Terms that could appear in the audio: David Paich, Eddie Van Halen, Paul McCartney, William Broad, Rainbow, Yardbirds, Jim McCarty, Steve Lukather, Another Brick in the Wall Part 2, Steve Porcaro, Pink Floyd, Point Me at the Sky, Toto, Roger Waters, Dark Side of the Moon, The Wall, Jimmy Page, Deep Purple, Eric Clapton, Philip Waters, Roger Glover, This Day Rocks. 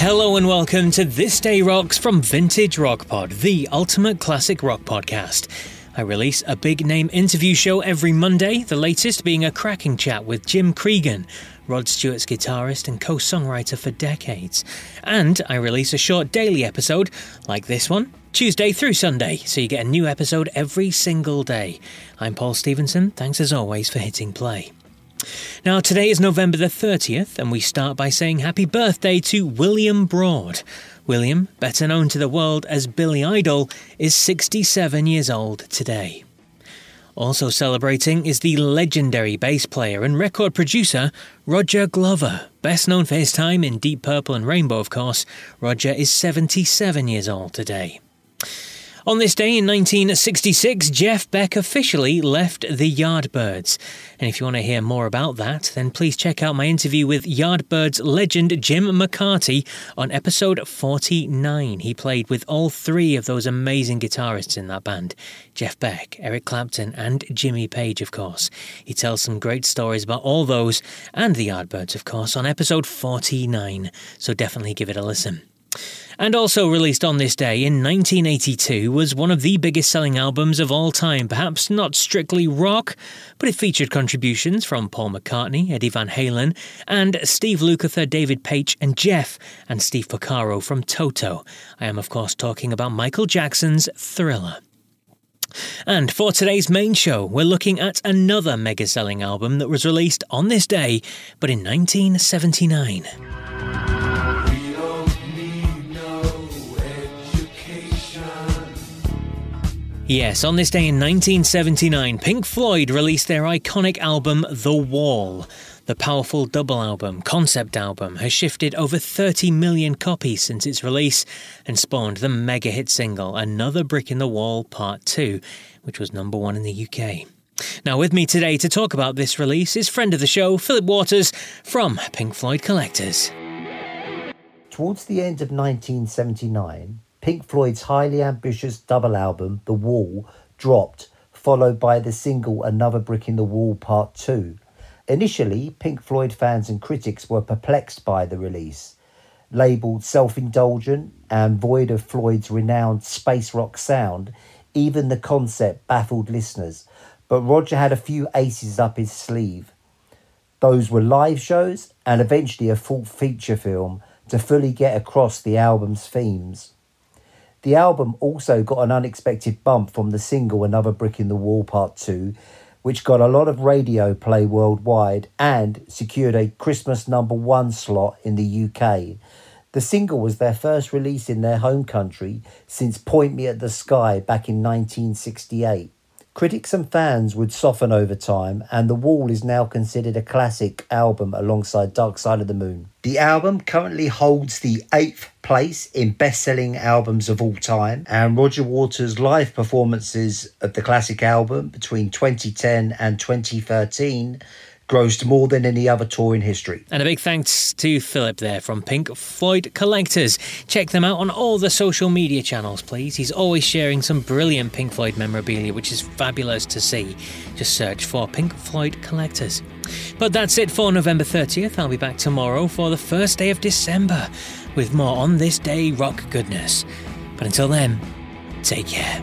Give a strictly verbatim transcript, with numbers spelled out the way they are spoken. Hello and welcome to This Day Rocks from Vintage Rock Pod, the ultimate classic rock podcast. I release a big name interview show every Monday, the latest being a cracking chat with Jim Cregan, Rod Stewart's guitarist and co-songwriter for decades. And I release a short daily episode, like this one, Tuesday through Sunday, so you get a new episode every single day. I'm Paul Stevenson, thanks as always for hitting play. Now, today is November the thirtieth, and we start by saying happy birthday to William Broad. William, better known to the world as Billy Idol, is sixty-seven years old today. Also celebrating is the legendary bass player and record producer Roger Glover. Best known for his time in Deep Purple and Rainbow, of course, Roger is seventy-seven years old today. On this day in nineteen sixty-six, Jeff Beck officially left the Yardbirds. And if you want to hear more about that, then please check out my interview with Yardbirds legend Jim McCarty on episode forty-nine. He played with all three of those amazing guitarists in that band, Jeff Beck, Eric Clapton and Jimmy Page, of course. He tells some great stories about all those and the Yardbirds, of course, on episode forty-nine. So definitely give it a listen. And also released on this day in nineteen eighty-two was one of the biggest selling albums of all time, perhaps not strictly rock, but it featured contributions from Paul McCartney, Eddie Van Halen, and Steve Lukather, David Paich, and Jeff, and Steve Porcaro from Toto. I am, of course, talking about Michael Jackson's Thriller. And for today's main show, we're looking at another mega-selling album that was released on this day, but in nineteen seventy-nine. Yes, on this day in nineteen seventy-nine, Pink Floyd released their iconic album, The Wall. The powerful double album, concept album, has shifted over thirty million copies since its release and spawned the mega-hit single, Another Brick in the Wall Part two, which was number one in the U K. Now, with me today to talk about this release is friend of the show, Philip Waters from Pink Floyd Collectors. Towards the end of nineteen seventy-nine... Pink Floyd's highly ambitious double album, The Wall, dropped, followed by the single Another Brick in the Wall Part two. Initially, Pink Floyd fans and critics were perplexed by the release. Labelled self-indulgent and void of Floyd's renowned space rock sound, even the concept baffled listeners. But Roger had a few aces up his sleeve. Those were live shows and eventually a full feature film to fully get across the album's themes. The album also got an unexpected bump from the single Another Brick in the Wall Part two, which got a lot of radio play worldwide and secured a Christmas number one slot in the U K. The single was their first release in their home country since Point Me at the Sky back in nineteen sixty-eight. Critics and fans would soften over time, and The Wall is now considered a classic album alongside Dark Side of the Moon. The album currently holds the eighth place in best-selling albums of all time, and Roger Waters' live performances of the classic album between twenty ten and twenty thirteen grossed more than any other tour in history. And a big thanks to Philip there from Pink Floyd Collectors. Check them out on all the social media channels, please. He's always sharing some brilliant Pink Floyd memorabilia, which is fabulous to see. Just search for Pink Floyd Collectors. But that's it for November thirtieth. I'll be back tomorrow for the first day of December with more on this day rock goodness. But until then, take care.